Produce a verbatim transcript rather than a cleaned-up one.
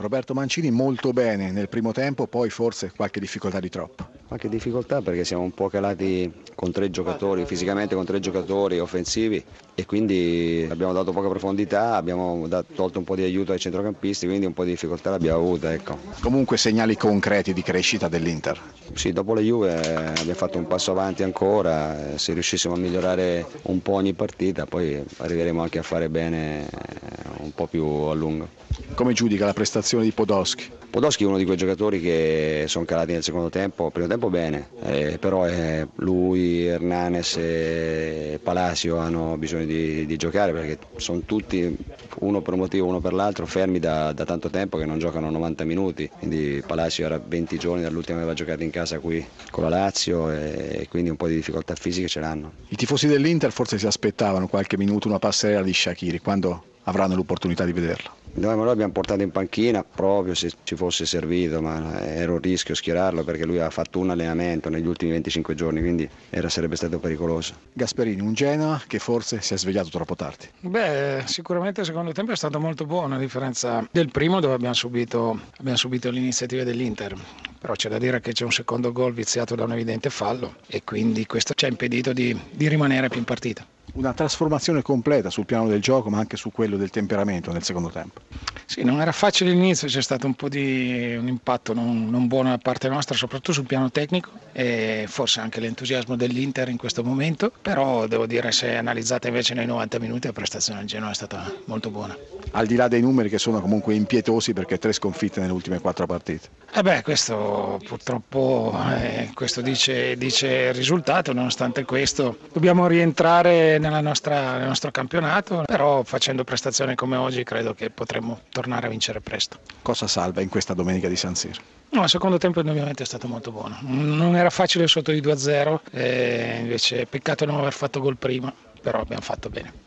Roberto Mancini molto bene nel primo tempo, poi forse qualche difficoltà di troppo. Qualche difficoltà perché siamo un po' calati con tre giocatori, fisicamente con tre giocatori offensivi, e quindi abbiamo dato poca profondità, abbiamo dato, tolto un po' di aiuto ai centrocampisti, quindi un po' di difficoltà l'abbiamo avuta. Ecco. Comunque segnali concreti di crescita dell'Inter? Sì, dopo la Juve abbiamo fatto un passo avanti ancora, se riuscissimo a migliorare un po' ogni partita poi arriveremo anche a fare bene un po' più a lungo. Come giudica la prestazione di Podolski? Podolski è uno di quei giocatori che sono calati nel secondo tempo, il primo tempo bene, eh, però eh, lui, Hernanes e Palacio hanno bisogno di, di giocare perché sono tutti, uno per un motivo, uno per l'altro, fermi da, da tanto tempo che non giocano novanta minuti, quindi Palacio era venti giorni dall'ultima che aveva giocato in casa qui con la Lazio e quindi un po' di difficoltà fisiche ce l'hanno. I tifosi dell'Inter forse si aspettavano qualche minuto una passerella di Shakiri, quando avranno l'opportunità di vederlo? Noi l'abbiamo portato in panchina proprio se ci fosse servito, ma era un rischio schierarlo perché lui ha fatto un allenamento negli ultimi venticinque giorni, quindi era, sarebbe stato pericoloso. Gasperini, un Genoa che forse si è svegliato troppo tardi? Beh, sicuramente il secondo tempo è stato molto buono, a differenza del primo dove abbiamo subito, abbiamo subito l'iniziativa dell'Inter. Però c'è da dire che c'è un secondo gol viziato da un evidente fallo e quindi questo ci ha impedito di, di rimanere più in partita. Una trasformazione completa sul piano del gioco ma anche su quello del temperamento nel secondo tempo. Sì, non era facile all'inizio, c'è stato un po' di un impatto non, non buono da parte nostra, soprattutto sul piano tecnico e forse anche l'entusiasmo dell'Inter in questo momento, però devo dire se analizzate invece nei novanta minuti la prestazione del Genoa è stata molto buona. Al di là dei numeri che sono comunque impietosi perché tre sconfitte nelle ultime quattro partite. Eh beh, questo purtroppo eh, questo dice, dice il risultato, nonostante questo dobbiamo rientrare Nella nostra, nel nostro campionato, però facendo prestazioni come oggi credo che potremo tornare a vincere presto. Cosa salva in questa domenica di San Siro? No, il secondo tempo ovviamente è stato molto buono, non era facile sotto di due a zero, invece peccato non aver fatto gol prima, però abbiamo fatto bene.